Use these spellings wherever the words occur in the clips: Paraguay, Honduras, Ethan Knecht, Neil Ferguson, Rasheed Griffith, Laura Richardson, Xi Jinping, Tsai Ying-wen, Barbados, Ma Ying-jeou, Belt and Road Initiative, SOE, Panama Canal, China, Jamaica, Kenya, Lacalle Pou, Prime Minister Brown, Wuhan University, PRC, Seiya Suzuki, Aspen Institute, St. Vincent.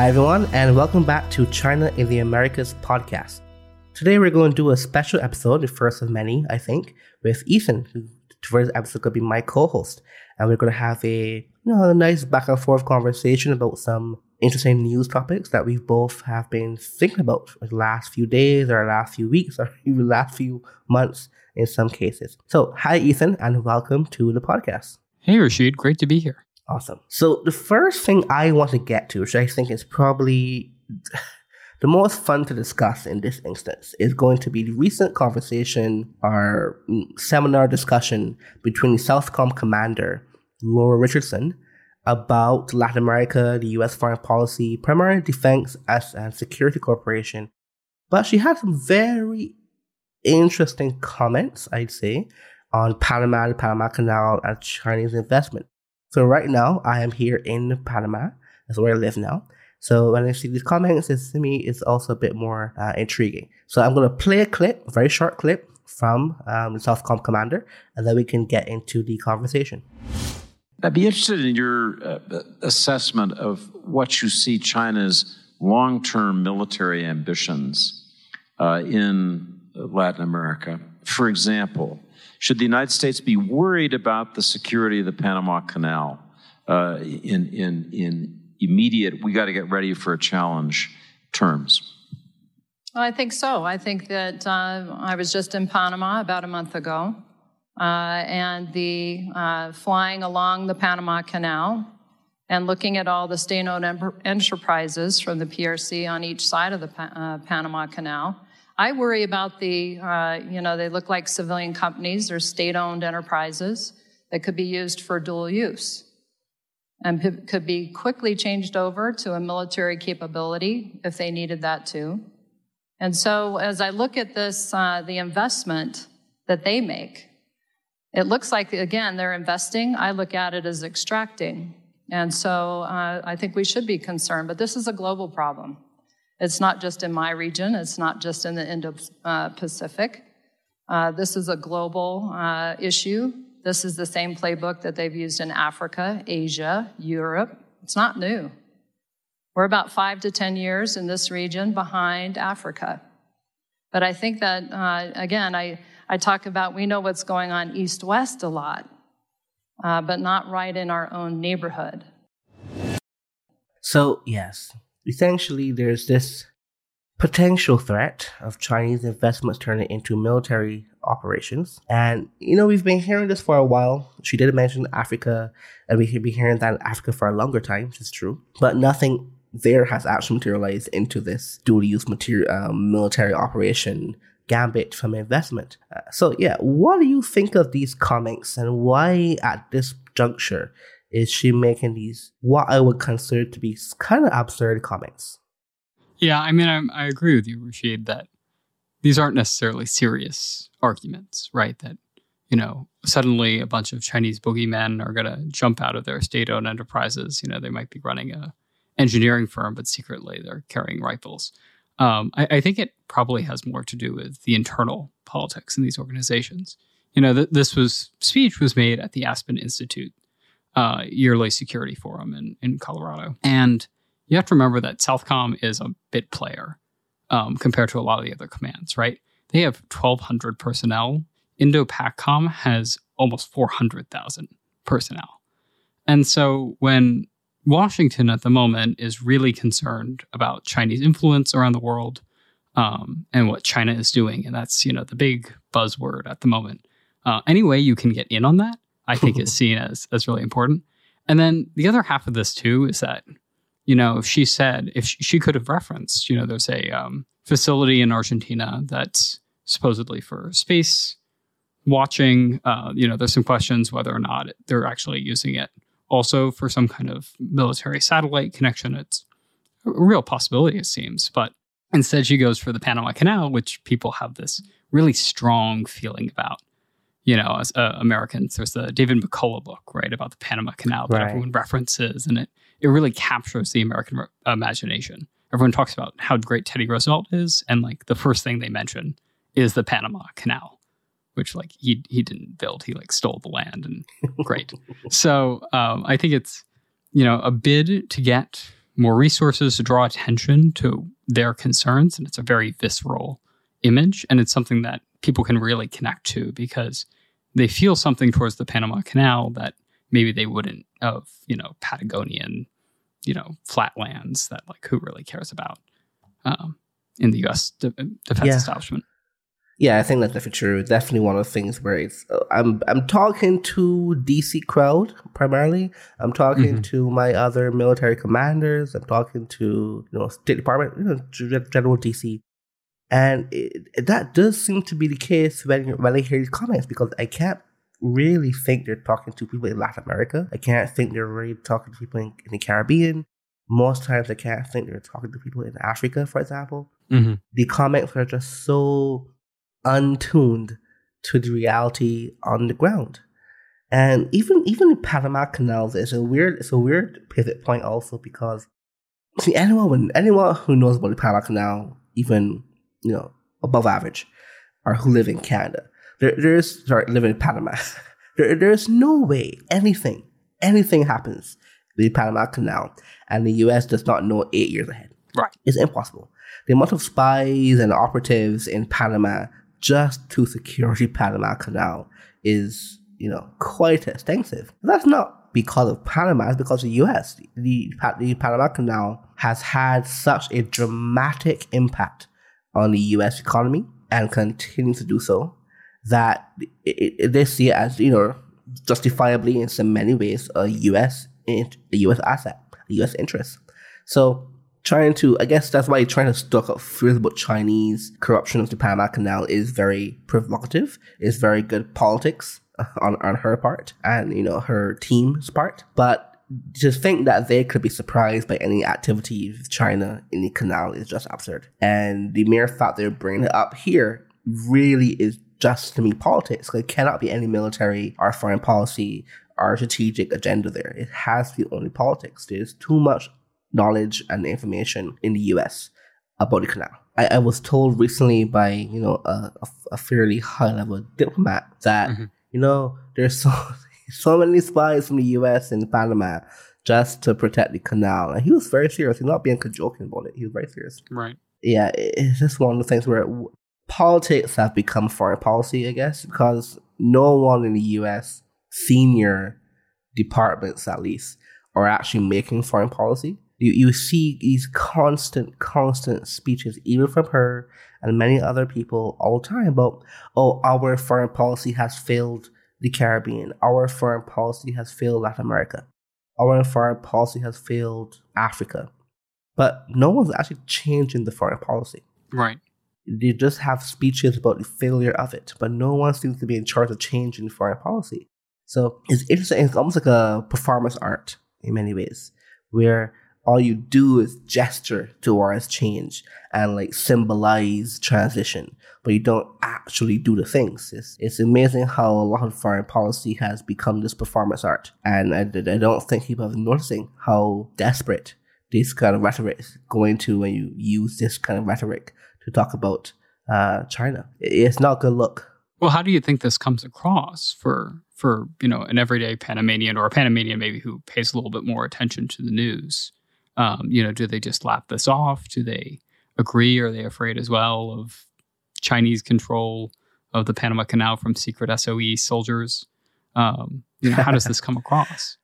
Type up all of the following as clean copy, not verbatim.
Hi everyone, and welcome back to China in the Americas podcast. Today we're going to do a special episode, the first of many, I think, with Ethan, who today's episode could be my co-host. And we're going to have a nice back and forth conversation about some interesting news topics that we both have been thinking about for the last few days or last few weeks or even last few months in some cases. So hi Ethan, and welcome to the podcast. Hey Rashid, great to be here. Awesome. So the first thing I want to get to, which I think is probably the most fun to discuss in this instance, is going to be the recent conversation or seminar discussion between the Southcom commander, Laura Richardson, about Latin America, the U.S. foreign policy, primarily defense and security cooperation. But she had some very interesting comments, I'd say, on Panama, the Panama Canal, and Chinese investment. So right now, I am here in Panama. That's where I live now. So when I see these comments, it's, to me, it's also a bit more intriguing. So I'm going to play a clip, a very short clip, from the Southcom commander, and then we can get into the conversation. I'd be interested in your assessment of what you see China's long-term military ambitions in Latin America. For example, should the United States be worried about the security of the Panama Canal in immediate, we got to get ready for a challenge terms? Well, I think so. I think that I was just in Panama about a month ago, and the flying along the Panama Canal and looking at all the state-owned enterprises from the PRC on each side of the Panama Canal, I worry about they look like civilian companies or state-owned enterprises that could be used for dual use and could be quickly changed over to a military capability if they needed that too. And so as I look at this, the investment that they make, it looks like, again, they're investing. I look at it as extracting. And so I think we should be concerned, but this is a global problem. It's not just in my region. It's not just in the Indo-Pacific. This is a global issue. This is the same playbook that they've used in Africa, Asia, Europe. It's not new. We're about 5 to 10 years in this region behind Africa. But I think that, again, I talk about we know what's going on east-west a lot, but not right in our own neighborhood. So, yes. Essentially, there's this potential threat of Chinese investments turning into military operations. And, we've been hearing this for a while. She did mention Africa, and we could be hearing that in Africa for a longer time, which is true. But nothing there has actually materialized into this dual-use military operation gambit from investment. What do you think of these comments, and why at this juncture is she making these, what I would consider to be kind of absurd comments? Yeah, I mean, I agree with you, Rashid, that these aren't necessarily serious arguments, right? That, suddenly a bunch of Chinese boogeymen are going to jump out of their state-owned enterprises. They might be running an engineering firm, but secretly they're carrying rifles. I think it probably has more to do with the internal politics in these organizations. This speech was made at the Aspen Institute yearly security forum in Colorado. And you have to remember that Southcom is a bit player compared to a lot of the other commands, right? They have 1,200 personnel. Indopaccom has almost 400,000 personnel. And so when Washington at the moment is really concerned about Chinese influence around the world and what China is doing, and that's, the big buzzword at the moment. Any way you can get in on that, I think is seen as really important. And then the other half of this, too, is that, if she could have referenced, there's a facility in Argentina that's supposedly for space watching. There's some questions whether or not they're actually using it also for some kind of military satellite connection. It's a real possibility, it seems. But instead, she goes for the Panama Canal, which people have this really strong feeling about. As Americans, there's the David McCullough book, right, about the Panama Canal that everyone references, and it really captures the American imagination. Everyone talks about how great Teddy Roosevelt is, and the first thing they mention is the Panama Canal, which he didn't build, he stole the land, and great. So I think it's a bid to get more resources to draw attention to their concerns. And it's a very visceral image. And it's something that people can really connect to because they feel something towards the Panama Canal that maybe they wouldn't of, Patagonian, flatlands that, who really cares about in the U.S. defense establishment. Yeah, I think that's definitely one of the things where it's I'm talking to DC crowd primarily. I'm talking to my other military commanders. I'm talking to State Department, General DC, and that does seem to be the case when I hear these comments because I can't really think they're talking to people in Latin America. I can't think they're really talking to people in the Caribbean. Most times, I can't think they're talking to people in Africa, for example. Mm-hmm. The comments are just so untuned to the reality on the ground, and even the Panama Canal is a weird pivot point also because anyone who knows about the Panama Canal, even above average, or who live in Canada, live in Panama, there's no way anything happens with the Panama Canal, and the U.S. does not know 8 years ahead. Right, it's impossible. The amount of spies and operatives in Panama just to secure the Panama Canal is, quite extensive. That's not because of Panama, it's because of the U.S. The Panama Canal has had such a dramatic impact on the U.S. economy and continues to do so that they see it as, justifiably in so many ways a U.S. asset, a U.S. interest. So that's why trying to stock up fears about Chinese corruption of the Panama Canal is very provocative. It's very good politics on her part and, her team's part. But to think that they could be surprised by any activity with China in the canal is just absurd. And the mere fact they're bringing it up here really is just, to me, politics. There cannot be any military or foreign policy or strategic agenda there. It has to be only politics. There's too much knowledge and information in the U.S. about the canal. I was told recently by, a fairly high-level diplomat that, there's so many spies from the U.S. in Panama just to protect the canal. And he was very serious. He's not being joking about it. He was very serious. Right. Yeah, it's just one of the things where politics have become foreign policy, I guess, because no one in the U.S. senior departments, at least, are actually making foreign policy. You see these constant speeches, even from her and many other people all the time about, our foreign policy has failed the Caribbean. Our foreign policy has failed Latin America. Our foreign policy has failed Africa. But no one's actually changing the foreign policy. Right. They just have speeches about the failure of it, but no one seems to be in charge of changing foreign policy. So it's interesting. It's almost like a performance art in many ways, where all you do is gesture towards change and symbolize transition, but you don't actually do the things. It's amazing how a lot of foreign policy has become this performance art. And I don't think people have noticing how desperate this kind of rhetoric is going to when you use this kind of rhetoric to talk about China. It's not a good look. Well, how do you think this comes across for an everyday Panamanian or a Panamanian maybe who pays a little bit more attention to the news? Do they just lap this off? Do they agree? Are they afraid as well of Chinese control of the Panama Canal from secret SOE soldiers? How does this come across?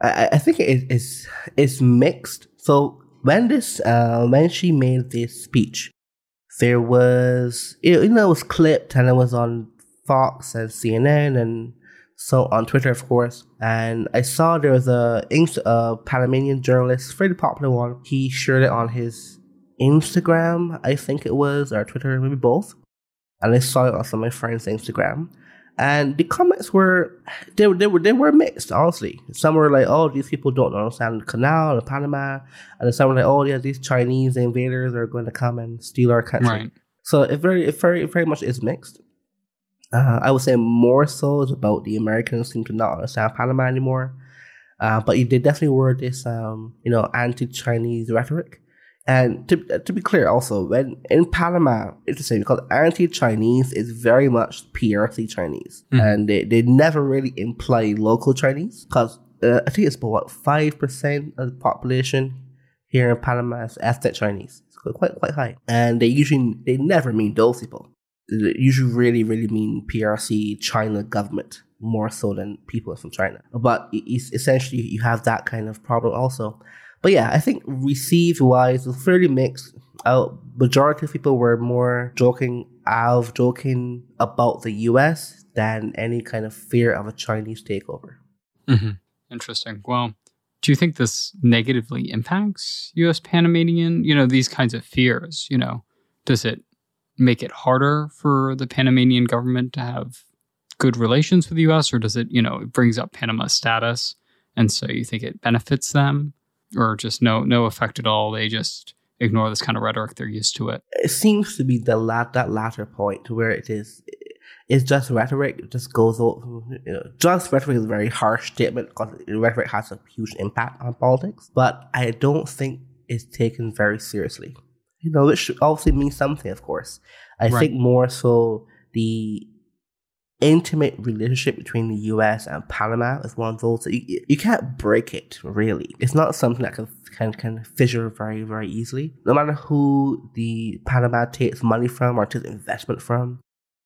I think it's mixed. So when she made this speech, there was it was clipped and it was on Fox and CNN and so on Twitter, of course. And I saw there was a Panamanian journalist, fairly popular one. He shared it on his Instagram, I think it was, or Twitter, maybe both. And I saw it on some of my friends' Instagram. And the comments were mixed, honestly. Some were like, oh, these people don't understand the canal, the Panama. And some were like, oh, yeah, these Chinese invaders are going to come and steal our country. Right. So it very much is mixed. I would say more so is about the Americans seem to not understand Panama anymore. But they definitely were this, anti-Chinese rhetoric. And to be clear also, when in Panama, it's the same because anti-Chinese is very much PRC Chinese. Mm. And they never really imply local Chinese because I think it's about 5% of the population Here in Panama, it's Aztec Chinese. It's quite high. And they never mean those people. They usually really, really mean PRC, China government, more so than people from China. But it's essentially, you have that kind of problem also. But yeah, I think receive-wise, it's fairly mixed. Majority of people were more joking about the US than any kind of fear of a Chinese takeover. Mm-hmm. Interesting. Well, do you think this negatively impacts U.S. Panamanian, these kinds of fears, does it make it harder for the Panamanian government to have good relations with the U.S., or does it, it brings up Panama's status, and so you think it benefits them, or just no effect at all, they just ignore this kind of rhetoric, they're used to it? It seems to be that latter point where it is. It's just rhetoric. It just goes over. Just rhetoric is a very harsh statement because rhetoric has a huge impact on politics. But I don't think it's taken very seriously. It should obviously mean something, of course. I think more so the intimate relationship between the U.S. and Panama is one of those that you can't break it. Really, it's not something that can fissure very, very easily. No matter who the Panama takes money from or takes investment from.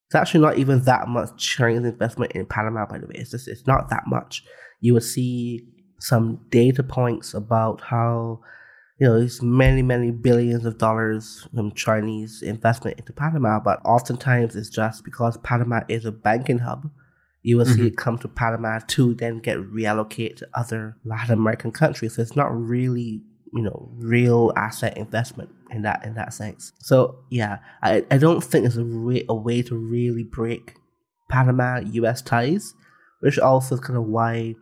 It's actually not even that much Chinese investment in Panama, by the way. It's not that much. You will see some data points about how, there's many, many billions of dollars from Chinese investment into Panama, but oftentimes it's just because Panama is a banking hub. You will see it come to Panama to then get reallocated to other Latin American countries. So it's not really, real asset investment in that sense. So yeah, I don't think it's a way to really break Panama-US ties, which also is kind of why,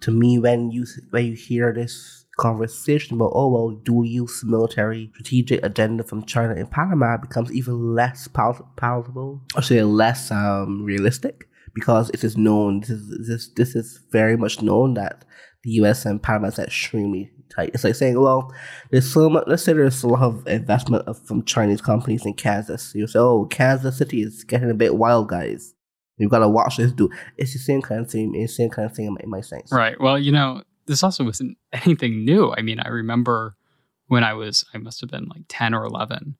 to me, when you hear this conversation about, dual-use military strategic agenda from China in Panama becomes even less palatable, or say less realistic, because it is known, this is very much known that the US and Panama is extremely tight. It's like saying, there's so much. Let's say there's a lot of investment from Chinese companies in Kansas. You say, Kansas City is getting a bit wild, guys. We've got to watch this dude. It's the same kind of thing. It's the same kind of thing in my sense. Right. Well, this also wasn't anything new. I mean, I remember when I must have been 10 or 11,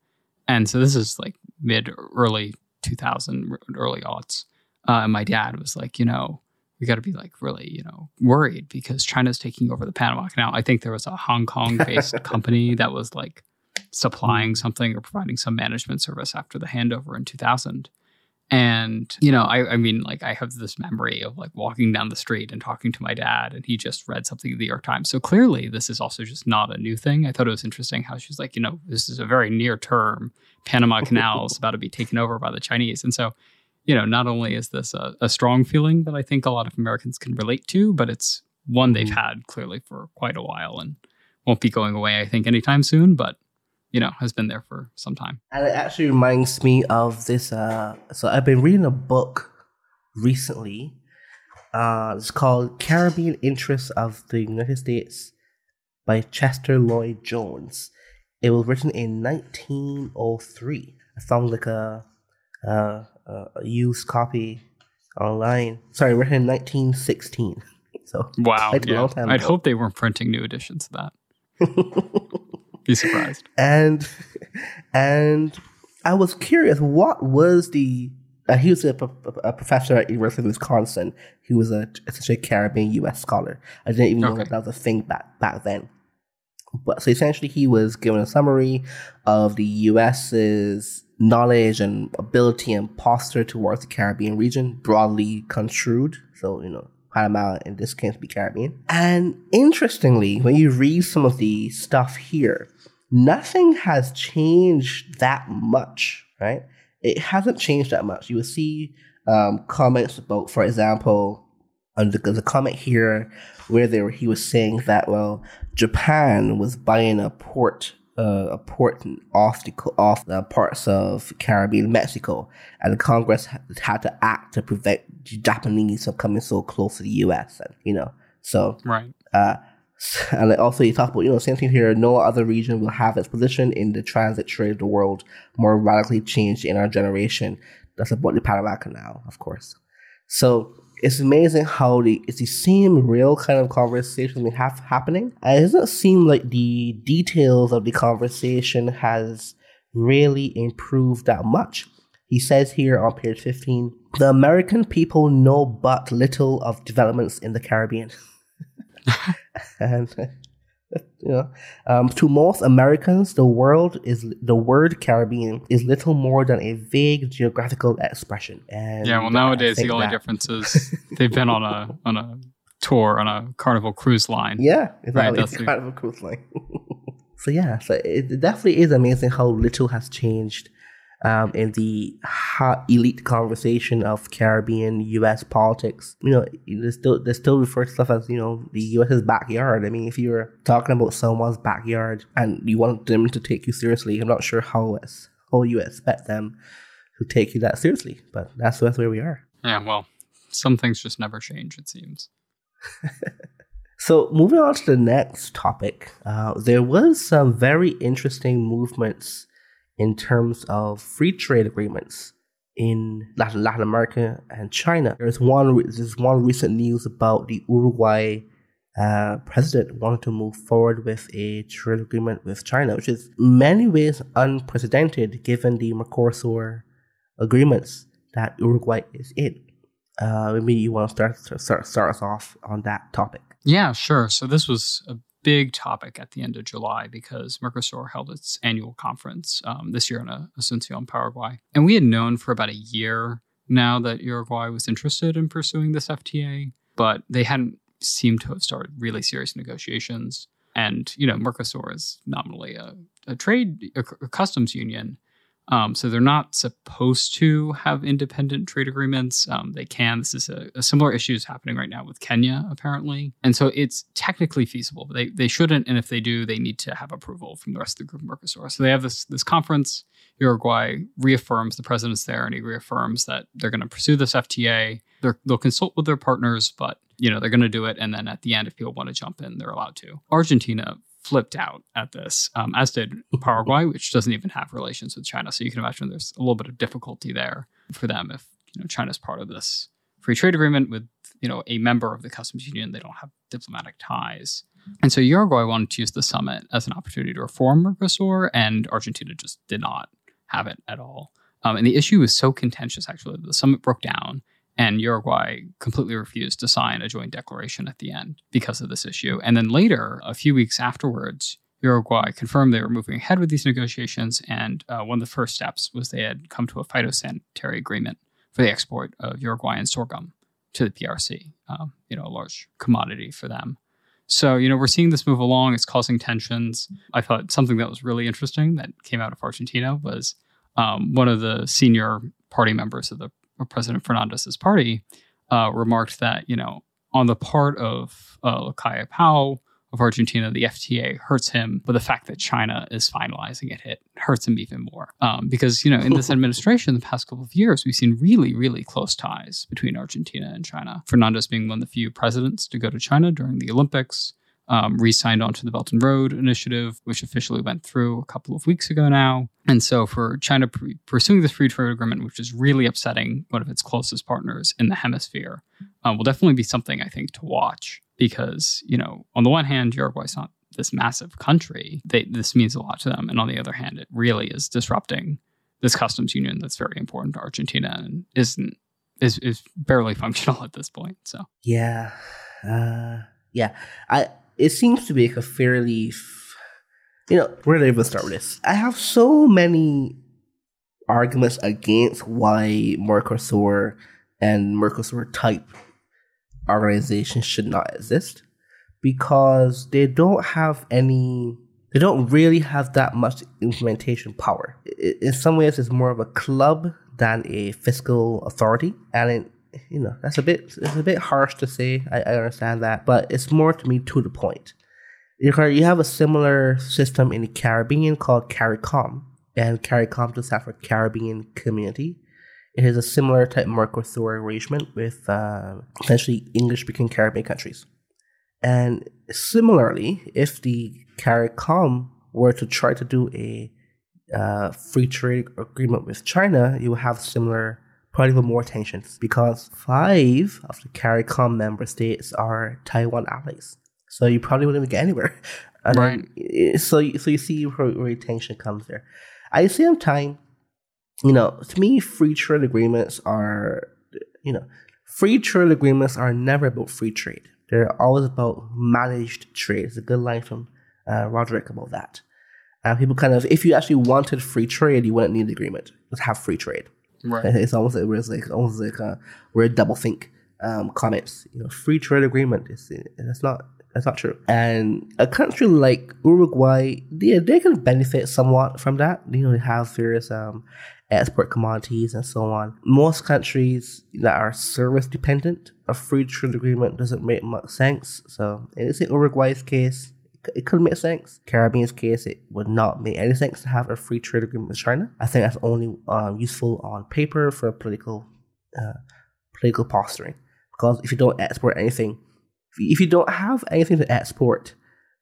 and so this is mid early 2000, early aughts. And my dad was we got to be really, worried because China's taking over the Panama Canal. I think there was a Hong Kong-based company that was supplying something or providing some management service after the handover in 2000. And, I have this memory of walking down the street and talking to my dad, and he just read something in the New York Times. So clearly this is also just not a new thing. I thought it was interesting how she's this is a very near term. Panama Canal is about to be taken over by the Chinese. And so, not only is this a strong feeling that I think a lot of Americans can relate to, but it's one they've had clearly for quite a while and won't be going away, I think, anytime soon, but, has been there for some time. And it actually reminds me of this. So I've been reading a book recently. It's called Caribbean Interests of the United States by Chester Lloyd Jones. It was written in 1903. It sounds like a used copy online. Sorry, written in 1916. So wow, yeah. I'd hope they weren't printing new editions of that. Be surprised. And I was curious, what was the? He was a professor at University of Wisconsin. He was essentially a Caribbean U.S. scholar. I didn't even know that was a thing back then. But so essentially, he was given a summary of the U.S.'s knowledge and ability and posture towards the Caribbean region, broadly construed. So, Panama in this case be Caribbean. And interestingly, when you read some of the stuff here, nothing has changed that much, right? It hasn't changed that much. You will see comments about, for example, there's a comment here where he was saying that, Japan was buying a port off the parts of Caribbean Mexico, and the Congress had to act to prevent the Japanese from coming so close to the U.S. And, so right. And also you talk about same thing here. No other region will have its position in the transit trade of the world more radically changed in our generation. That's about the Panama Canal, of course. So it's amazing how it's the same real kind of conversation we have happening. It doesn't seem like the details of the conversation has really improved that much. He says here on page 15, the American people know but little of developments in the Caribbean. And, you know, to most Americans, the word Caribbean is little more than a vague geographical expression. And yeah, well, nowadays the only difference is they've been on a tour on a Carnival cruise line. Yeah, exactly. Right? Carnival cruise line. So yeah, so it definitely is amazing how little has changed in the elite conversation of Caribbean U.S. politics. You know, they still refer to stuff as, you know, the U.S.'s backyard. I mean, if you're talking about someone's backyard and you want them to take you seriously, I'm not sure how you expect them to take you that seriously. But that's where we are. Yeah, well, some things just never change, it seems. So moving on to the next topic, there was some very interesting movements in terms of free trade agreements in Latin America and China. There's one recent news about the Uruguay president wanting to move forward with a trade agreement with China, which is in many ways unprecedented given the Mercosur agreements that Uruguay is in. Maybe you want to start us off on that topic. Yeah, sure. So this was a big topic at the end of July because Mercosur held its annual conference this year in Asunción, Paraguay. And we had known for about a year now that Uruguay was interested in pursuing this FTA, but they hadn't seemed to have started really serious negotiations. And, you know, Mercosur is nominally a customs union. So they're not supposed to have independent trade agreements. They can. This is a similar issue is happening right now with Kenya, apparently. And so it's technically feasible, but they shouldn't. And if they do, they need to have approval from the rest of the group of Mercosur. So they have this conference. Uruguay reaffirms, the president's there, and he reaffirms that they're going to pursue this FTA. They'll consult with their partners, but, you know, they're going to do it. And then at the end, if people want to jump in, they're allowed to. Argentina flipped out at this, as did Paraguay, which doesn't even have relations with China. So you can imagine there's a little bit of difficulty there for them if, you know, China's part of this free trade agreement with, you know, a member of the customs union. They don't have diplomatic ties. And so Uruguay wanted to use the summit as an opportunity to reform Mercosur, and Argentina just did not have it at all. And the issue was so contentious, actually, that the summit broke down. And Uruguay completely refused to sign a joint declaration at the end because of this issue. And then later, a few weeks afterwards, Uruguay confirmed they were moving ahead with these negotiations. And one of the first steps was they had come to a phytosanitary agreement for the export of Uruguayan sorghum to the PRC, you know, a large commodity for them. So, you know, we're seeing this move along. It's causing tensions. I thought something that was really interesting that came out of Argentina was one of the senior party members of the President Fernandez's party remarked that, you know, on the part of Lacalle Pou of Argentina, the FTA hurts him, but the fact that China is finalizing it hurts him even more. Because, you know, in this administration, the past couple of years, we've seen really, really close ties between Argentina and China. Fernandez being one of the few presidents to go to China during the Olympics, re-signed onto the Belt and Road Initiative, which officially went through a couple of weeks ago now. And so for China pursuing this free trade agreement, which is really upsetting one of its closest partners in the hemisphere, will definitely be something, I think, to watch. Because, you know, on the one hand, Uruguay's not this massive country. This means a lot to them. And on the other hand, it really is disrupting this customs union that's very important to Argentina and is barely functional at this point. So yeah. It seems to be like a fairly, you know, where do I even start with this? I have so many arguments against why Mercosur and Mercosur-type organizations should not exist, because they don't really have that much implementation power. In some ways, it's more of a club than a fiscal authority, and you know, it's a bit harsh to say. I understand that, but it's more to me to the point. You have a similar system in the Caribbean called CARICOM, and CARICOM does have a Caribbean community. It is a similar type Mercosur arrangement with essentially English-speaking Caribbean countries. And similarly, if the CARICOM were to try to do a free trade agreement with China, you would have similar probably even more tensions because 5 of the CARICOM member states are Taiwan allies. So you probably wouldn't get anywhere. And right. So you see where tension comes there. At the same time, you know, to me, free trade agreements are never about free trade. They're always about managed trade. It's a good line from Roderick about that. People kind of, if you actually wanted free trade, you wouldn't need an agreement. Just have free trade. Right. It's almost like we're doublethink comments. You know, free trade agreement. That's not true. And a country like Uruguay, they can benefit somewhat from that. You know, they have various export commodities and so on. Most countries that are service dependent, a free trade agreement doesn't make much sense. So in Uruguay's case, it could make sense. Caribbean's case, it would not make any sense to have a free trade agreement with China. I think that's only useful on paper for political posturing. Because if you don't export anything, if you don't have anything to export,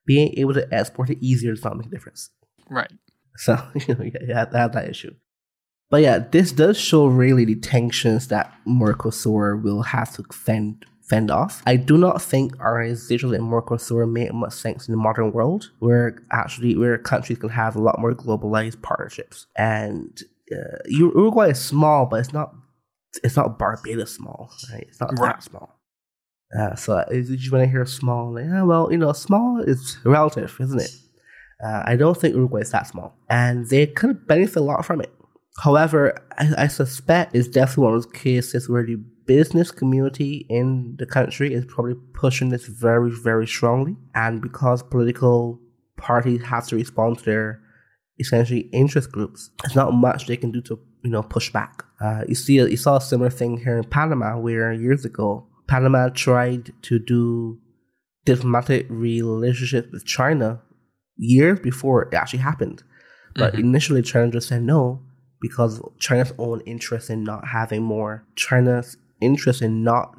being able to export it easier does not make a difference. Right. So, you know, you have that issue. But yeah, this does show really the tensions that Mercosur will have to fend off. I do not think organizations like Mercosur make much sense in the modern world, where countries can have a lot more globalized partnerships. And Uruguay is small, but it's not Barbados small, right? It's not that small. So you want to hear small, like, small is relative, isn't it? I don't think Uruguay is that small. And they could benefit a lot from it. However, I suspect it's definitely one of those cases where the business community in the country is probably pushing this very, very strongly. And because political parties have to respond to their essentially interest groups, there's not much they can do to, push back. You saw a similar thing here in Panama where years ago, Panama tried to do diplomatic relationships with China years before it actually happened. But initially, China just said no because of China's interest in not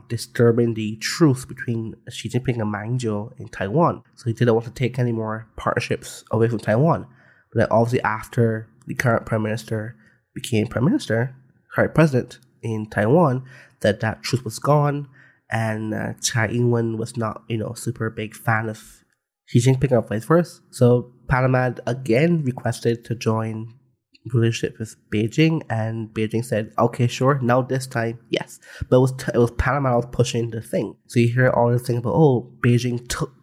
disturbing the truce between Xi Jinping and Ma Ying-jeou in Taiwan. So he didn't want to take any more partnerships away from Taiwan. But then obviously after the current president in Taiwan, that truce was gone. And Tsai Ying-wen was not, super big fan of Xi Jinping or vice versa. So Panama again requested to join relationship with Beijing, and Beijing said, "Okay, sure." Now this time, yes, but it was Panama that was pushing the thing. So you hear all this thing about, oh, Beijing took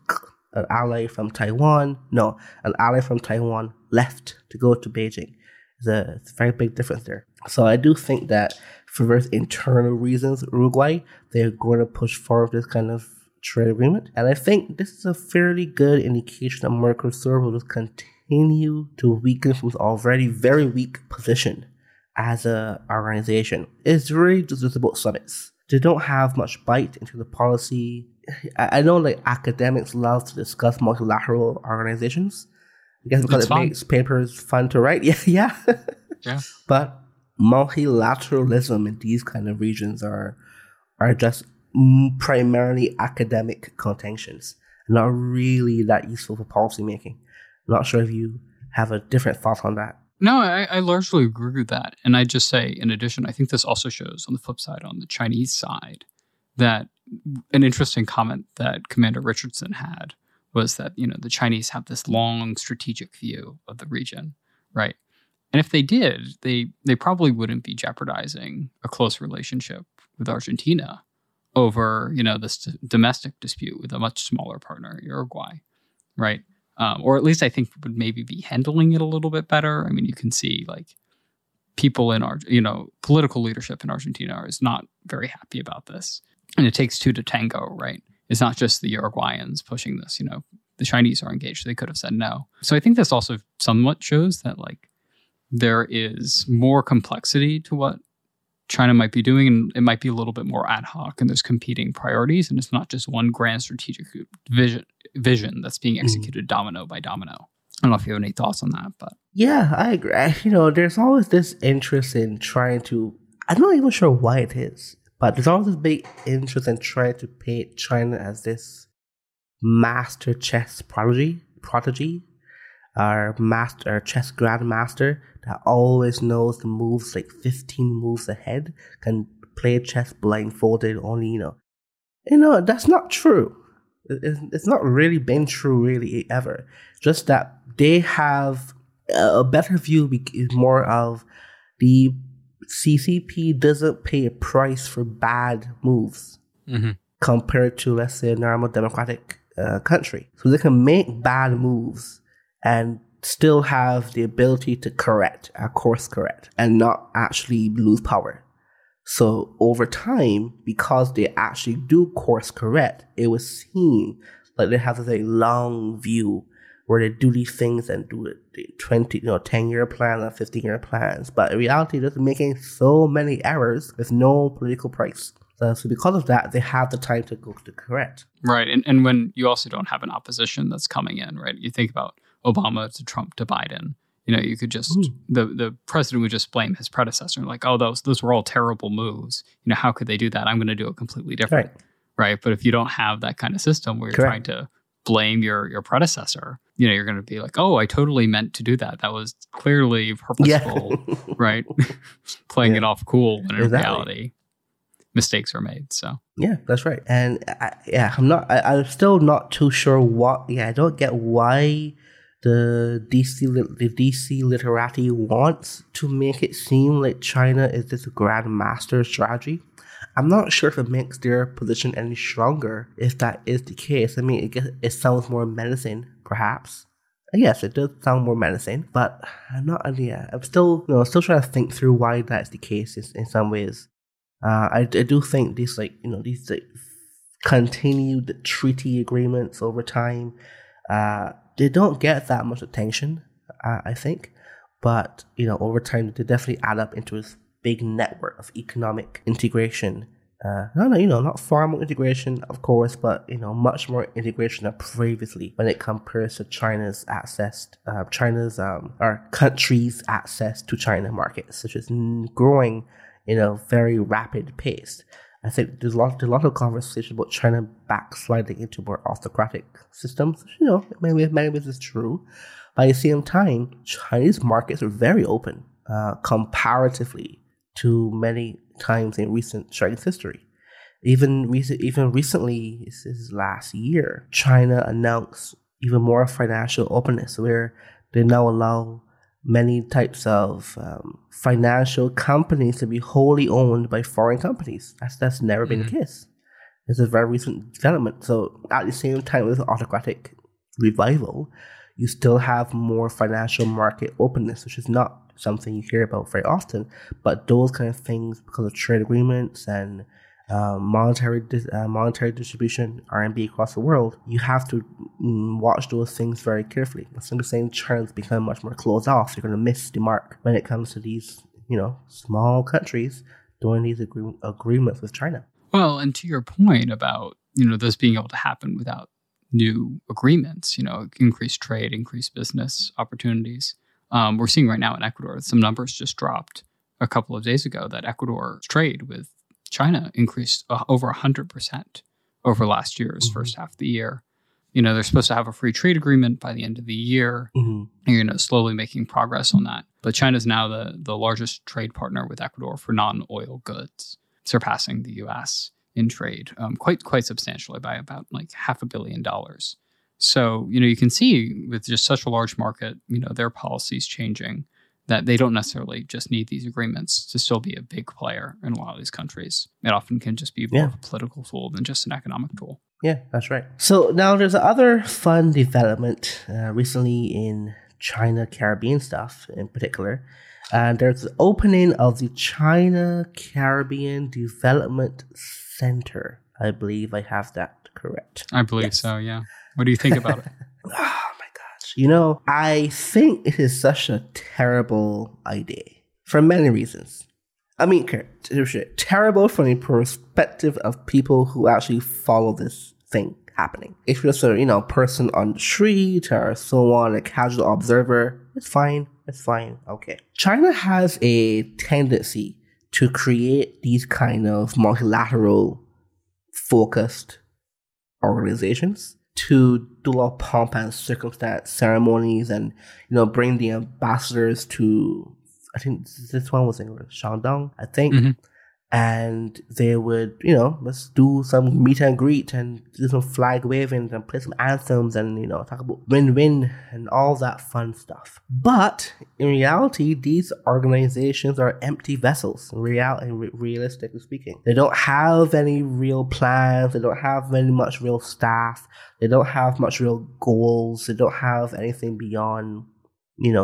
an ally from Taiwan. No, an ally from Taiwan left to go to Beijing. It's a very big difference there. So I do think that for various internal reasons, Uruguay, they're going to push forward this kind of trade agreement. And I think this is a fairly good indication that Mercosur will just continue to weaken from its already very weak position as an organization. It's really just about summits. They don't have much bite into the policy. I know academics love to discuss multilateral organizations. I guess because it makes papers fun to write. Yeah. But multilateralism in these kind of regions are just primarily academic contentions, not really that useful for policymaking. I'm not sure if you have a different thought on that. No, I largely agree with that. And I just say, in addition, I think this also shows on the flip side, on the Chinese side, that an interesting comment that Commander Richardson had was that, the Chinese have this long strategic view of the region, right? And if they did, they probably wouldn't be jeopardizing a close relationship with Argentina over, this domestic dispute with a much smaller partner, Uruguay, right? Or at least I think would maybe be handling it a little bit better. I mean, you can see people in our, political leadership in Argentina is not very happy about this. And it takes two to tango, right? It's not just the Uruguayans pushing this, the Chinese are engaged. They could have said no. So I think this also somewhat shows that there is more complexity to what China might be doing, and it might be a little bit more ad hoc, and there's competing priorities, and it's not just one grand strategic vision that's being executed domino by domino. I don't know if you have any thoughts on that, but yeah, I agree. There's always this interest in trying to, I'm not even sure why it is, but there's always this big interest in trying to paint China as this master chess prodigy. our master, chess grandmaster that always knows the moves like 15 moves ahead, can play chess blindfolded only, You know, that's not true. It's not really been true really ever. Just that they have a better view is more of the CCP doesn't pay a price for bad moves compared to, let's say, a normal democratic country. So they can make bad moves and still have the ability to course correct and not actually lose power. So over time, because they actually do course correct, it would seem like they have a long view where they do these things and do the 10-year plan and 15-year plans. But in reality, they're making so many errors with no political price. So because of that, they have the time to go to correct. Right. And when you also don't have an opposition that's coming in, right? You think about Obama to Trump to Biden. You know, you could just, the president would just blame his predecessor. Like, oh, those were all terrible moves. You know, how could they do that? I'm going to do it completely different, right? But if you don't have that kind of system where you're trying to blame your predecessor, you know, you're going to be like, oh, I totally meant to do that. That was clearly purposeful, right? Playing it off cool when in reality mistakes are made, so. Yeah, that's right. And I'm still not too sure I don't get why the DC literati wants to make it seem like China is this grandmaster strategy. I'm not sure if it makes their position any stronger if that is the case. I mean, it sounds more menacing, perhaps. Yes, it does sound more menacing, but I'm still, still trying to think through why that's the case in some ways. I do think these continued treaty agreements over time, they don't get that much attention, I think, but over time they definitely add up into this big network of economic integration. Not formal integration, of course, but much more integration than previously when it compares to countries' access to China markets, which is growing in a very rapid pace. I think there's a lot of conversation about China backsliding into more autocratic systems. Many ways is true. But at the same time, Chinese markets are very open comparatively to many times in recent Chinese history. Even recently, this is last year, China announced even more financial openness, where they now allow many types of financial companies to be wholly owned by foreign companies. That's never been the case. It's a very recent development. So at the same time with autocratic revival, you still have more financial market openness, which is not something you hear about very often. But those kind of things, because of trade agreements and monetary distribution, RMB across the world, you have to watch those things very carefully. Instead of saying China's become much more closed off, you're going to miss the mark when it comes to these, small countries doing these agreements with China. Well, and to your point about, this being able to happen without new agreements, increased trade, increased business opportunities. We're seeing right now in Ecuador, some numbers just dropped a couple of days ago that Ecuador's trade with China increased over 100% over last year's first half of the year. They're supposed to have a free trade agreement by the end of the year, slowly making progress on that. But China's now the largest trade partner with Ecuador for non-oil goods, surpassing the U.S. in trade quite substantially by about like $500 million. So, you can see with just such a large market, their policies changing, that they don't necessarily just need these agreements to still be a big player in a lot of these countries. It often can just be more of a political tool than just an economic tool. Yeah, that's right. So now there's another fun development recently in China Caribbean stuff in particular. There's the opening of the China Caribbean Development Center. I believe I have that correct. I believe so, yeah. What do you think about it? I think it is such a terrible idea for many reasons. I mean, terrible from the perspective of people who actually follow this thing happening. If you're just a person on the street or so on, a casual observer, it's fine, okay. China has a tendency to create these kind of multilateral focused organizations to do a lot of pomp and circumstance ceremonies, and bring the ambassadors to, I think this one was in Shandong, I think. Mm-hmm. And they would, let's do some meet and greet and do some flag waving and play some anthems and, talk about win-win and all that fun stuff. But in reality, these organizations are empty vessels, realistically speaking. They don't have any real plans. They don't have very much real staff. They don't have much real goals. They don't have anything beyond,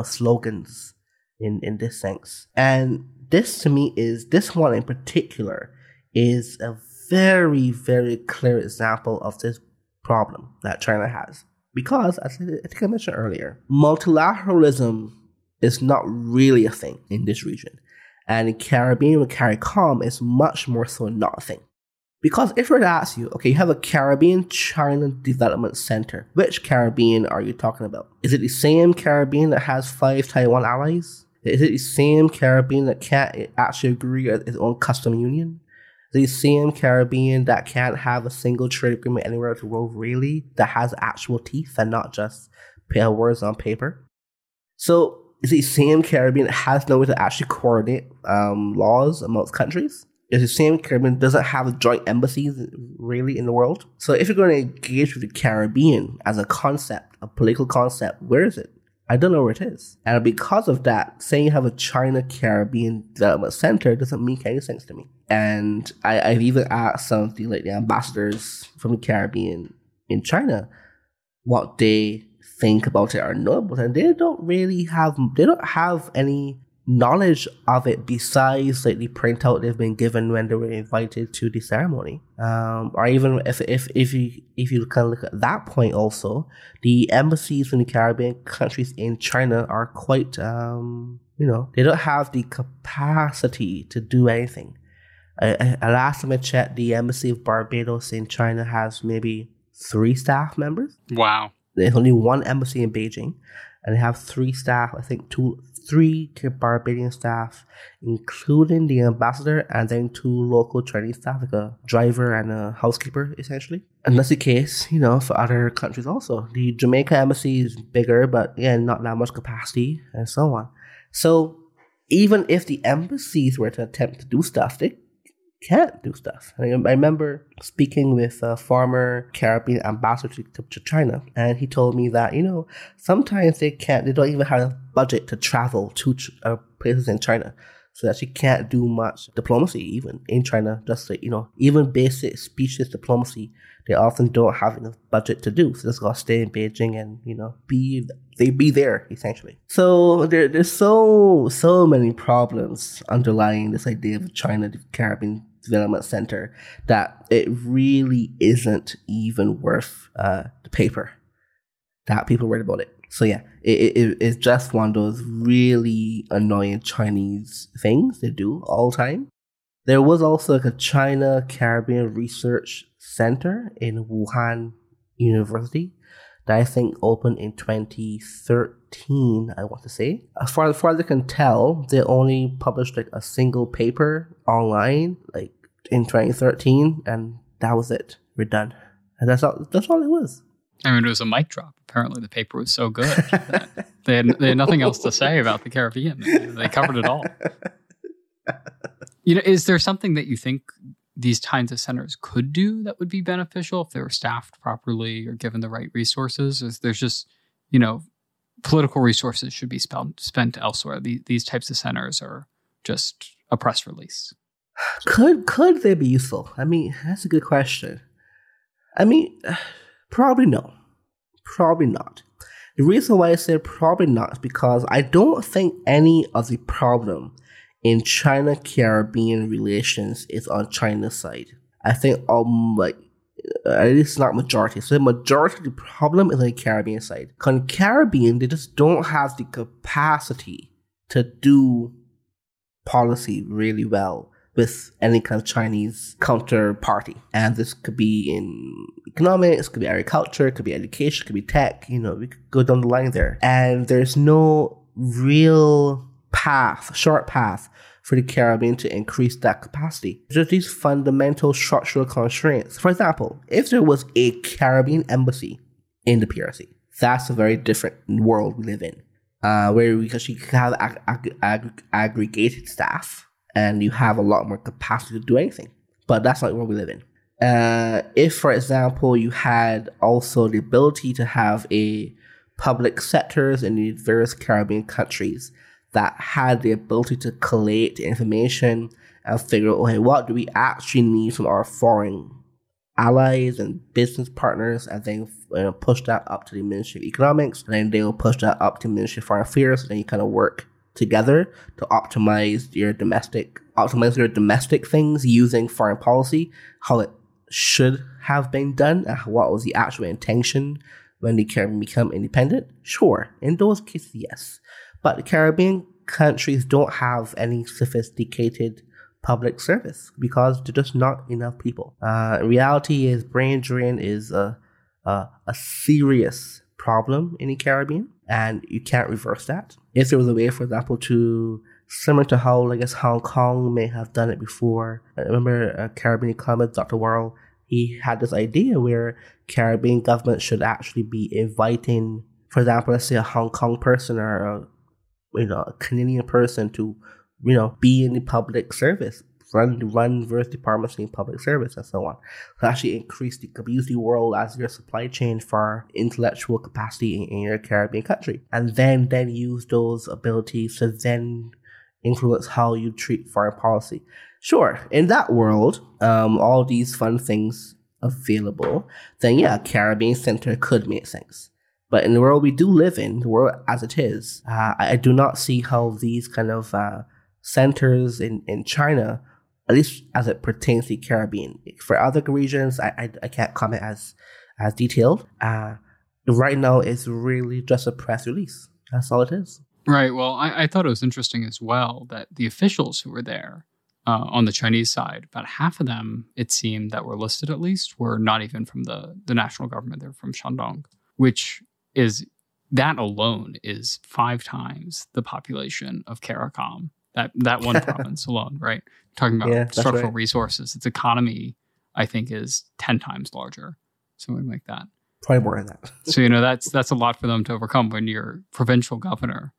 slogans in this sense. And this to me is, this one in particular, is a very, very clear example of this problem that China has. Because, as I think I mentioned earlier, multilateralism is not really a thing in this region. And in Caribbean with CARICOM, it's much more so not a thing. Because if I were to ask you, okay, you have a Caribbean-China Development Center. Which Caribbean are you talking about? Is it the same Caribbean that has 5 Taiwan allies? Is it the same Caribbean that can't actually agree on its own custom union? Is it the same Caribbean that can't have a single trade agreement anywhere in the world, really, that has actual teeth and not just words on paper? So, is it the same Caribbean that has no way to actually coordinate laws amongst countries? Is it the same Caribbean that doesn't have joint embassies, really, in the world? So, if you're going to engage with the Caribbean as a concept, a political concept, where is it? I don't know where it is. And because of that, saying you have a China Caribbean Development Center doesn't make any sense to me. And I've even asked some of the ambassadors from the Caribbean in China what they think about it or know about it. And they don't have any knowledge of it besides the printout they've been given when they were invited to the ceremony. Or even if you kind of look at that point also, the embassies from the Caribbean countries in China are quite, they don't have the capacity to do anything. Last time I checked, the embassy of Barbados in China has maybe 3 staff members. Wow. There's only one embassy in Beijing, and they have 3 staff, I think 3 Barbadian staff, including the ambassador, and then 2 local Chinese staff, like a driver and a housekeeper, essentially. And that's the case, for other countries also. The Jamaica embassy is bigger, but again, not that much capacity, and so on. So even if the embassies were to attempt to do stuff, they can't do stuff. I remember speaking with a former Caribbean ambassador to China, and he told me that, sometimes they don't even have a budget to travel to places in China. So that she can't do much diplomacy even in China, just like, even basic speechless diplomacy, they often don't have enough budget to do. So just gotta stay in Beijing and, be there essentially. So there's so many problems underlying this idea of China the Caribbean Development Center that it really isn't even worth the paper that people read about it. So yeah, it's just one of those really annoying Chinese things they do all the time. There was also a China Caribbean Research Center in Wuhan University that I think opened in 2013, I want to say. As far as I can tell, they only published a single paper online in 2013, and that was it. We're done. And that's all it was. I mean, it was a mic drop. Apparently, the paper was so good that they had nothing else to say about the Caribbean. They covered it all. Is there something that you think these kinds of centers could do that would be beneficial if they were staffed properly or given the right resources? Is there's just, political resources should be spent elsewhere. These types of centers are just a press release. Could they be useful? I mean, that's a good question. I mean, probably no. Probably not. The reason why I say probably not is because I don't think any of the problem in China-Caribbean relations is on China's side. I think at least not majority. So the majority of the problem is on the Caribbean side. On Caribbean, they just don't have the capacity to do policy really well with any kind of Chinese counterparty. And this could be in economics, could be agriculture, could be education, could be tech, we could go down the line there. And there's no real short path for the Caribbean to increase that capacity. There's these fundamental structural constraints. For example, if there was a Caribbean embassy in the PRC, that's a very different world we live in, where because you have aggregated staff and you have a lot more capacity to do anything. But that's not what we live in. If, for example, you had also the ability to have a public sectors in the various Caribbean countries that had the ability to collate information and figure out, okay, what do we actually need from our foreign allies and business partners, and then push that up to the Ministry of Economics, and then they will push that up to the Ministry of Foreign Affairs, and then you kind of work together to optimize your domestic things using foreign policy, how it should have been done, and what was the actual intention when the Caribbean become independent. Sure, in those cases, yes. But the Caribbean countries don't have any sophisticated public service because there's just not enough people. Reality is brain drain is a serious problem in the Caribbean, and you can't reverse that. If there was a way, for example, to similar to how, I guess, Hong Kong may have done it before. I remember a Caribbean economist, Dr. Worrell, he had this idea where Caribbean governments should actually be inviting, for example, let's say a Hong Kong person or a Canadian person to, be in the public service, run various departments in public service and so on. So actually use the world as your supply chain for intellectual capacity in your Caribbean country. And then use those abilities to then influence how you treat foreign policy. Sure, in that world, all these fun things available, then yeah, Caribbean Center could make sense. But in the world we do live in, the world as it is, I do not see how these kind of centers in China, at least as it pertains to the Caribbean. For other regions, I can't comment as detailed. Right now, it's really just a press release. That's all it is. Right. Well, I thought it was interesting as well that the officials who were there on the Chinese side, about half of them, it seemed, that were listed at least, were not even from the national government. They're from Shandong, which is, that alone is 5 times the population of CARICOM, that one province alone, right? Talking about structural resources. Its economy, I think, is 10 times larger, something like that. Probably more than that. So, that's a lot for them to overcome when your provincial governor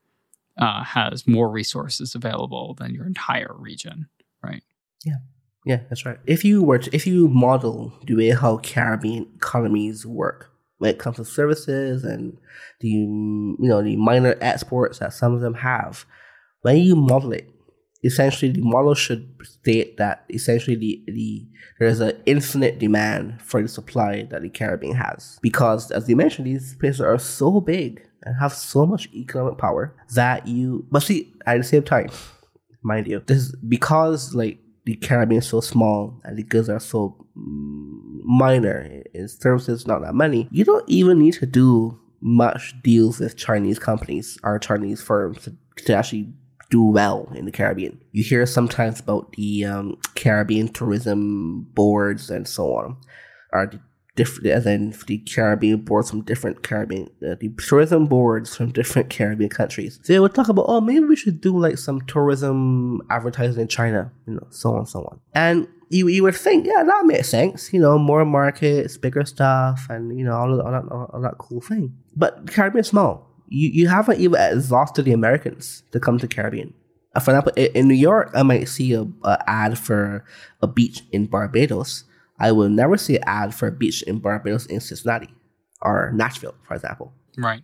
has more resources available than your entire region, right? Yeah. Yeah, that's right. If you model the way how Caribbean economies work, when it comes to services and the minor exports that some of them have, when you model it, essentially the model should state that essentially there is an infinite demand for the supply that the Caribbean has. Because as you mentioned, these places are so big and have so much economic power but see, at the same time, mind you, this is because the Caribbean is so small and the goods are so minor in services, not that many. You don't even need to do much deals with Chinese companies or Chinese firms to actually do well in the Caribbean. You hear sometimes about the Caribbean tourism boards and so on, or the Caribbean boards from different Caribbean, the tourism boards from different Caribbean countries. So they would talk about, maybe we should do some tourism advertising in China, so on. And you would think, yeah, that makes sense, more markets, bigger stuff, and all that cool thing. But the Caribbean is small. You haven't even exhausted the Americans to come to the Caribbean. For example, in New York, I might see an ad for a beach in Barbados. I will never see an ad for a beach in Barbados in Cincinnati or Nashville, for example. Right.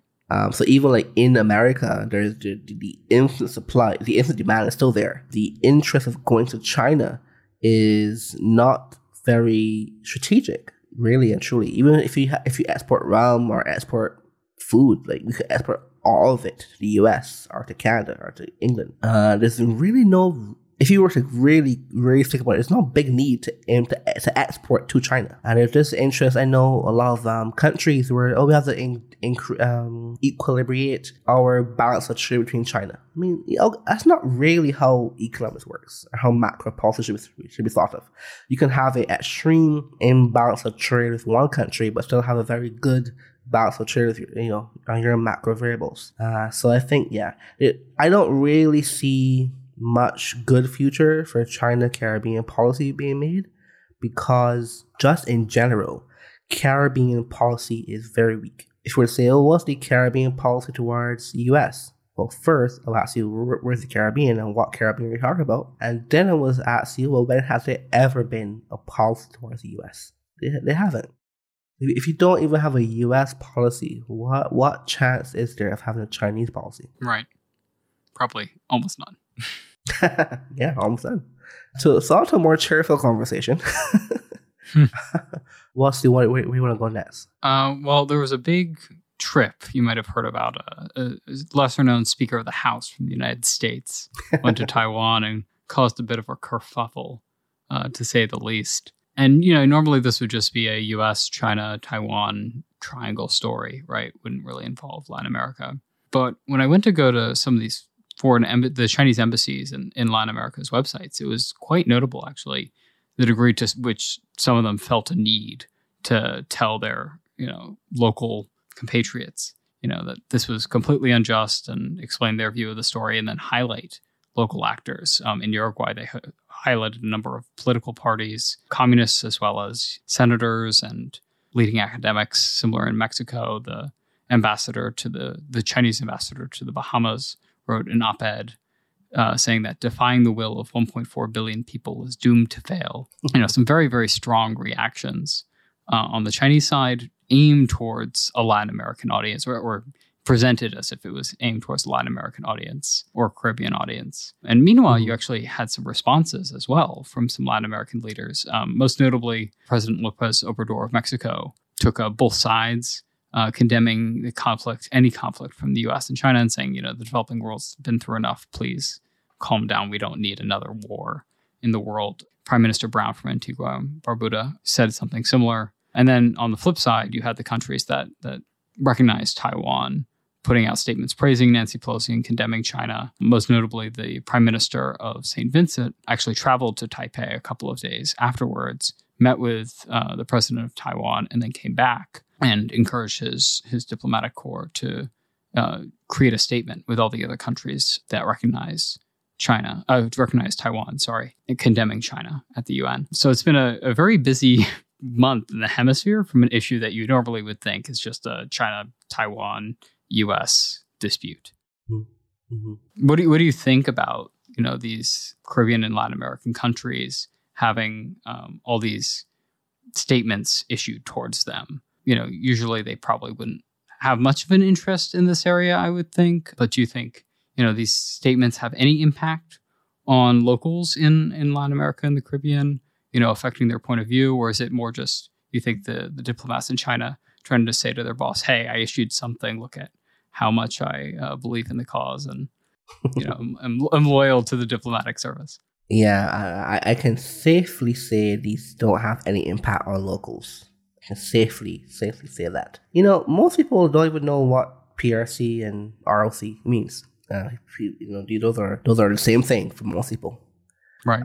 So even in America, there's the instant supply, the instant demand is still there. The interest of going to China is not very strategic, really and truly. Even if you export rum or export food, we could export all of it to the US or to Canada or to England. There's really no, if you were to really, really think about it, there's no big need to export to China. And there's this interest, I know a lot of countries where, we have to equilibrate our balance of trade between China. I mean, that's not really how economics works, or how macro policy should be thought of. You can have an extreme imbalance of trade with one country, but still have a very good balance of trade with on your macro variables. So I think, I don't really see much good future for China-Caribbean policy being made, because just in general, Caribbean policy is very weak. If we were to say, oh, what's the Caribbean policy towards the U.S.? Well, first, I'll ask you, where's the Caribbean and what Caribbean you're talking about? And then I was asked you, well, when has there ever been a policy towards the U.S.? They haven't. If you don't even have a U.S. policy, what chance is there of having a Chinese policy? Right. Probably almost none. Yeah, almost none. So on to a more cheerful conversation. Where do you want to go next? Well, there was a big trip you might have heard about. A lesser-known Speaker of the House from the United States went to Taiwan and caused a bit of a kerfuffle, to say the least. And, you know, normally this would just be a U.S., China, Taiwan triangle story, right? Wouldn't really involve Latin America. But when I went to go to some of these the Chinese embassies in Latin America's websites, it was quite notable, actually, the degree to which some of them felt a need to tell their, you know, local compatriots, you know, that this was completely unjust and explain their view of the story and then highlight local actors. In Uruguay, they highlighted a number of political parties, communists, as well as senators and leading academics. Similar in Mexico, the ambassador to the Chinese ambassador to the Bahamas wrote an op-ed saying that defying the will of 1.4 billion people is doomed to fail. You know, some very, very strong reactions on the Chinese side aimed towards a Latin American audience, or presented as if it was aimed towards a Latin American audience or Caribbean audience. And meanwhile, you actually had some responses as well from some Latin American leaders. Most notably, President López Obrador of Mexico took both sides, condemning the conflict, any conflict from the U.S. and China, and saying, you know, the developing world's been through enough. Please calm down. We don't need another war in the world. Prime Minister Brown from Antigua and Barbuda said something similar. And then on the flip side, you had the countries that recognized Taiwan, putting out statements praising Nancy Pelosi and condemning China. Most notably, the Prime Minister of St. Vincent actually traveled to Taipei a couple of days afterwards, met with the president of Taiwan, and then came back and encouraged his diplomatic corps to create a statement with all the other countries that recognize Taiwan, and condemning China at the UN. So it's been a very busy month in the hemisphere from an issue that you normally would think is just a China-Taiwan-U.S. dispute. Mm-hmm. What do you think about, you know, these Caribbean and Latin American countries having all these statements issued towards them? You know, usually they probably wouldn't have much of an interest in this area, I would think. But do you think, you know, these statements have any impact on locals in Latin America and the Caribbean, you know, affecting their point of view? Or is it more just, you think the diplomats in China trying to say to their boss, hey, I issued something, look at how much I believe in the cause and, you know, I'm loyal to the diplomatic service? Yeah, I can safely say these don't have any impact on locals. I can safely say that. You know, most people don't even know what PRC and ROC means. You know, those are the same thing for most people. Right.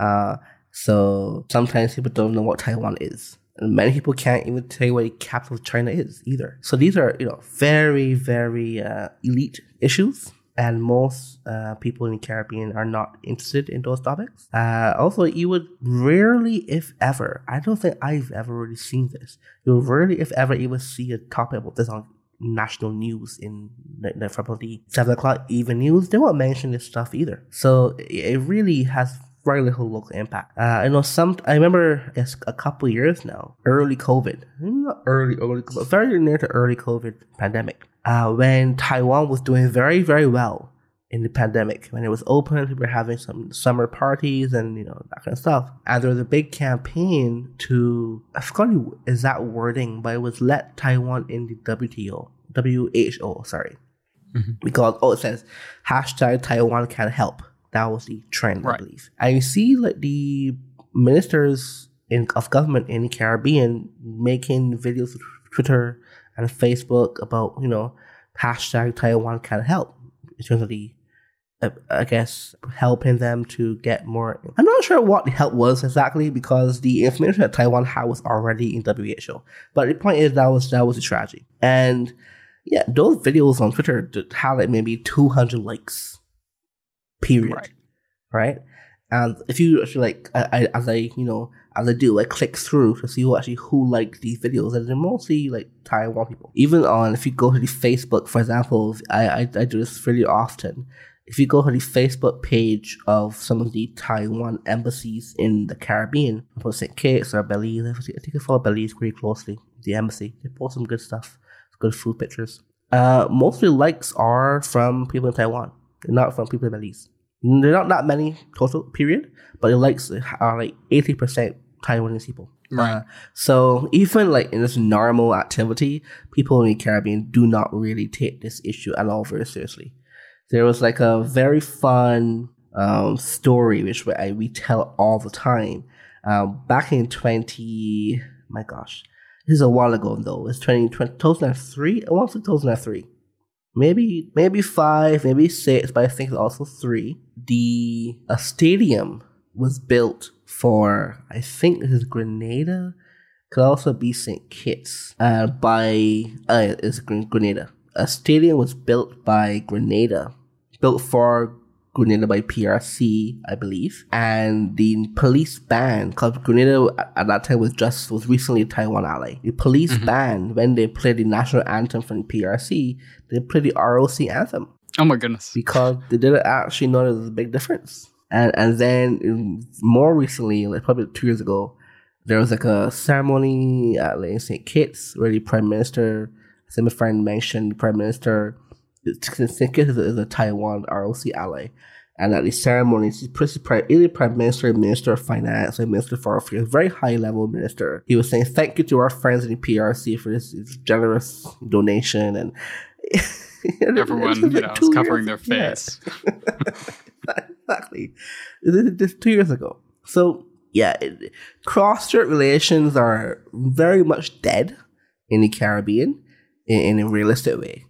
So sometimes people don't know what Taiwan is. And many people can't even tell you what the capital of China is either. So these are, you know, very, very elite issues. And most people in the Caribbean are not interested in those topics. Also, you would rarely, if ever, I don't think I've ever really seen this. You'll rarely, if ever, even see a topic about this on national news in the probably 7 o'clock evening news. They won't mention this stuff either. So it really has very little local impact. I remember, I guess, a couple of years now, early COVID, not early, but very near to early COVID pandemic, when Taiwan was doing very, very well in the pandemic, when it was open, people were having some summer parties and, you know, that kind of stuff. And there was a big campaign to, I forgot the exact wording, but it was let Taiwan in the WHO. Mm-hmm. Because, it says, #Taiwan can help. That was the trend, right. I believe. And you see, like, the ministers of government in the Caribbean making videos on Twitter and Facebook about, you know, #Taiwan can help in terms of the, I guess, helping them to get more. I'm not sure what the help was exactly, because the information that Taiwan had was already in WHO. But the point is that was a tragedy. And yeah, those videos on Twitter had like maybe 200 likes. Period. Right. right? And if you actually like, as I click through to see who likes these videos, and they're mostly like Taiwan people. Even on, if you go to the Facebook, for example, I do this really often. If you go to the Facebook page of some of the Taiwan embassies in the Caribbean, for St. Kitts or Belize, I think I follow Belize pretty closely, the embassy. They post some good stuff, good food pictures. Mostly likes are from people in Taiwan. They're not from people in Belize. They're not that many total, period, but the likes are like 80% Taiwanese people. Right. So even like in this normal activity, people in the Caribbean do not really take this issue at all very seriously. There was like a very fun story which we tell all the time. Back in this is a while ago though. It's 2003. I want to say 2003, maybe 5, maybe 6, but I think it's also 3. A stadium was built for, I think this is Grenada, could also be St. Kitts. It's Grenada. A stadium was built by Grenada, built for Grenada by PRC, I believe. And the police ban, because Grenada at that time was recently a Taiwan ally. The police ban, when they played the national anthem from the PRC, they played the ROC anthem. Oh my goodness. Because they didn't actually know there was a big difference. And then more recently, like probably 2 years ago, there was like a ceremony at like St. Kitts where the Prime Minister, my friend mentioned, the Prime Minister, St. Kitts is a Taiwan ROC ally. And at the ceremony, the Prime Minister, Minister of Finance, and Minister for Affairs, very high-level minister. He was saying, thank you to our friends in the PRC for this generous donation. And everyone, was covering their face. Yeah. Exactly. This 2 years ago. So, yeah, cross-strait relations are very much dead in the Caribbean. In a realistic way.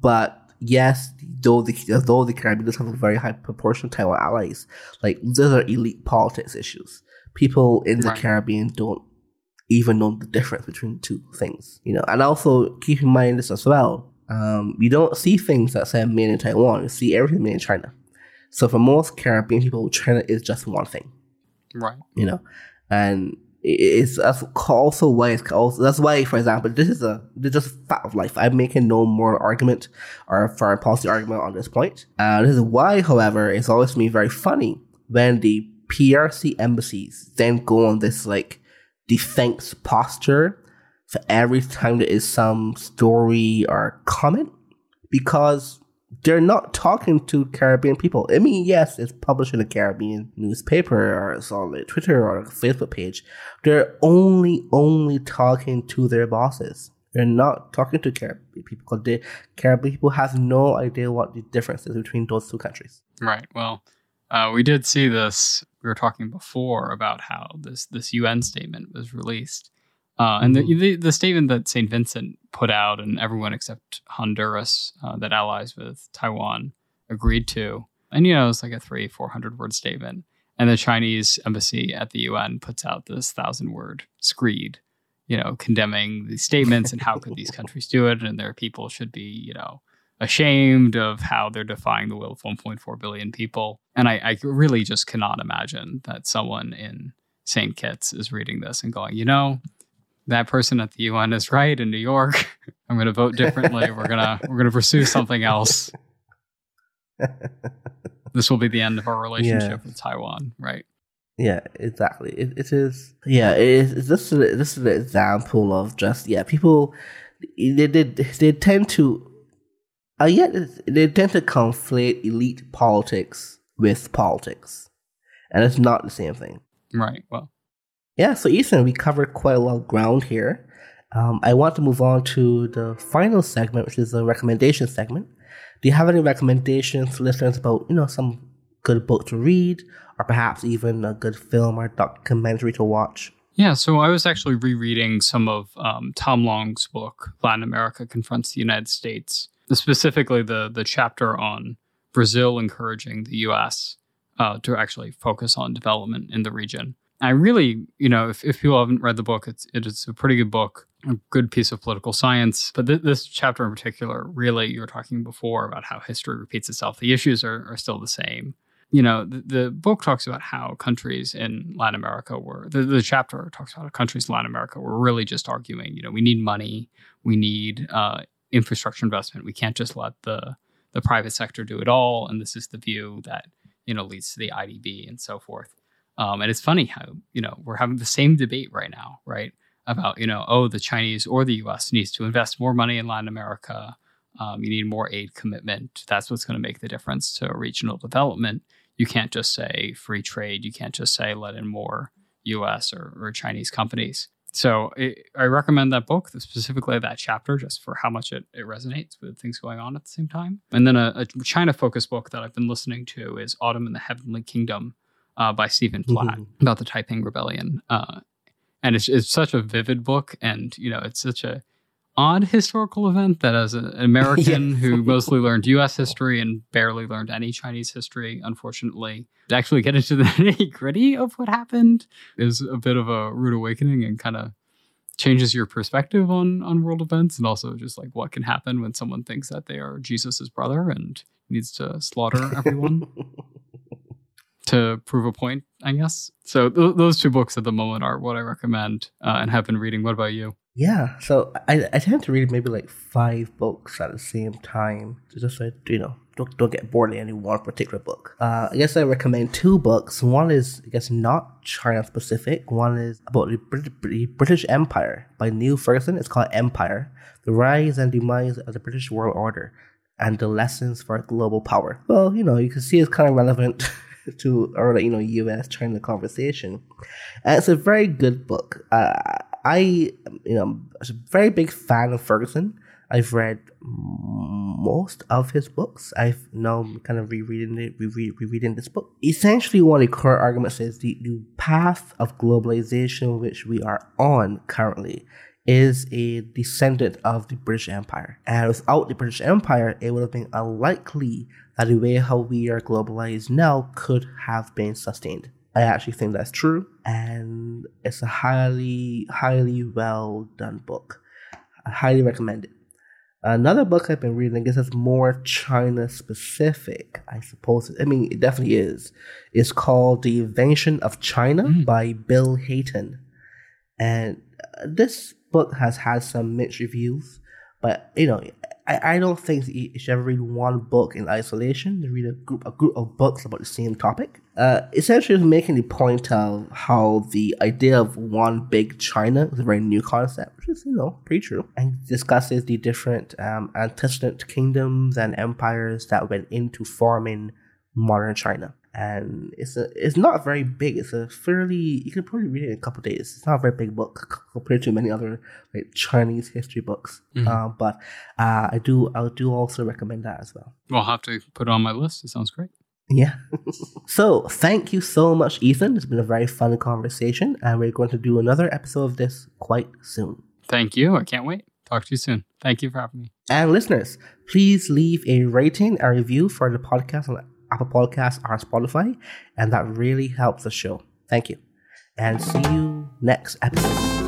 But yes, though the Caribbean does have a very high proportion of Taiwan allies, like those are elite politics issues. People in the Caribbean don't even know the difference between two things, And also keep in mind this as well. You don't see things that say made in Taiwan. You see everything made in China. So for most Caribbean people, China is just one thing, right? And that's why, for example, this is just a fact of life. I'm making no moral argument or foreign policy argument on this point. This is why, however, it's always been very funny when the PRC embassies then go on this like defense posture for every time there is some story or comment, because they're not talking to Caribbean people. I mean, yes, it's published in a Caribbean newspaper or it's on like Twitter or a Facebook page. They're only talking to their bosses. They're not talking to Caribbean people because Caribbean people have no idea what the difference is between those two countries. Right. Well, we did see this. We were talking before about how this UN statement was released. And the statement that St. Vincent put out and everyone except Honduras that allies with Taiwan agreed to, and it's like a 300-400 word statement. And the Chinese embassy at the UN puts out this 1,000-word screed, condemning these statements and how could these countries do it, and their people should be, ashamed of how they're defying the will of 1.4 billion people. And I really just cannot imagine that someone in St. Kitts is reading this and going, that person at the UN is right in New York. I'm going to vote differently. We're going to pursue something else. This will be the end of our relationship with Taiwan, right? Yeah, exactly. It is. Yeah, this is an example of just people. They tend to conflate elite politics with politics, and it's not the same thing, right? Well. Yeah, so Ethan, we covered quite a lot of ground here. I want to move on to the final segment, which is the recommendation segment. Do you have any recommendations for listeners about, some good book to read or perhaps even a good film or documentary to watch? Yeah, so I was actually rereading some of Tom Long's book, Latin America Confronts the United States, specifically the chapter on Brazil encouraging the U.S. To actually focus on development in the region. I really, if people haven't read the book, it is a pretty good book, a good piece of political science. But this chapter in particular, really, you were talking before about how history repeats itself. The issues are still the same. you know, the book talks about how countries in Latin America were, the chapter talks about how countries in Latin America were really just arguing, you know, we need money, we need infrastructure investment. We can't just let the private sector do it all. And this is the view that, you know, leads to the IDB and so forth. And it's funny how, you know, we're having the same debate right now, right? About, you know, oh, the Chinese or the U.S. needs to invest more money in Latin America. You need more aid commitment. That's what's going to make the difference to regional development. You can't just say free trade. You can't just say let in more U.S. or Chinese companies. So I recommend that book, specifically that chapter, just for how much it resonates with things going on at the same time. And then a China-focused book that I've been listening to is Autumn in the Heavenly Kingdom by Stephen Platt about the Taiping Rebellion. And it's such a vivid book. And, you know, it's such a odd historical event that as an American who mostly learned U.S. history and barely learned any Chinese history, unfortunately, to actually get into the nitty-gritty of what happened is a bit of a rude awakening and kind of changes your perspective on world events and also just like what can happen when someone thinks that they are Jesus's brother and needs to slaughter everyone to prove a point, I guess. So those two books at the moment are what I recommend and have been reading. What about you? Yeah, so I tend to read maybe like 5 books at the same time, just so, you know, don't get bored in any one particular book. I guess I recommend 2 books. One is, I guess, not China-specific. One is about the British Empire by Neil Ferguson. It's called Empire, The Rise and Demise of the British World Order and the Lessons for Global Power. Well, you know, you can see it's kind of relevant to our, you know, U.S.-China conversation. And it's a very good book. I was a very big fan of Ferguson. I've read most of his books. I've now kind of rereading this book. Essentially, one of the core arguments is the path of globalization which we are on currently is a descendant of the British Empire. And without the British Empire, it would have been unlikely that the way how we are globalized now could have been sustained. I actually think that's true, and it's a highly well done book. I highly recommend it. Another book I've been reading, I guess it's more China specific, I suppose. I mean, it definitely is. It's called The Invention of China by Bill Hayton. And this book has had some mixed reviews, but, you know, I don't think you should ever read one book in isolation. You read a group of books about the same topic. Essentially making the point of how the idea of one big China is a very new concept, which is, you know, pretty true. And discusses the different antecedent kingdoms and empires that went into forming modern China. And it's not very big. It's a fairly, you can probably read it in a couple of days. It's not a very big book compared to many other like Chinese history books. But I do also recommend that as well. I'll have to put it on my list. It sounds great. Yeah. So thank you so much, Ethan. It's been a very fun conversation, and we're going to do another episode of this quite soon. Thank you. I can't wait. Talk to you soon. Thank you for having me. And listeners, please leave a rating and review for the podcast on Apple Podcasts or Spotify, and that really helps the show. Thank you, and see you next episode.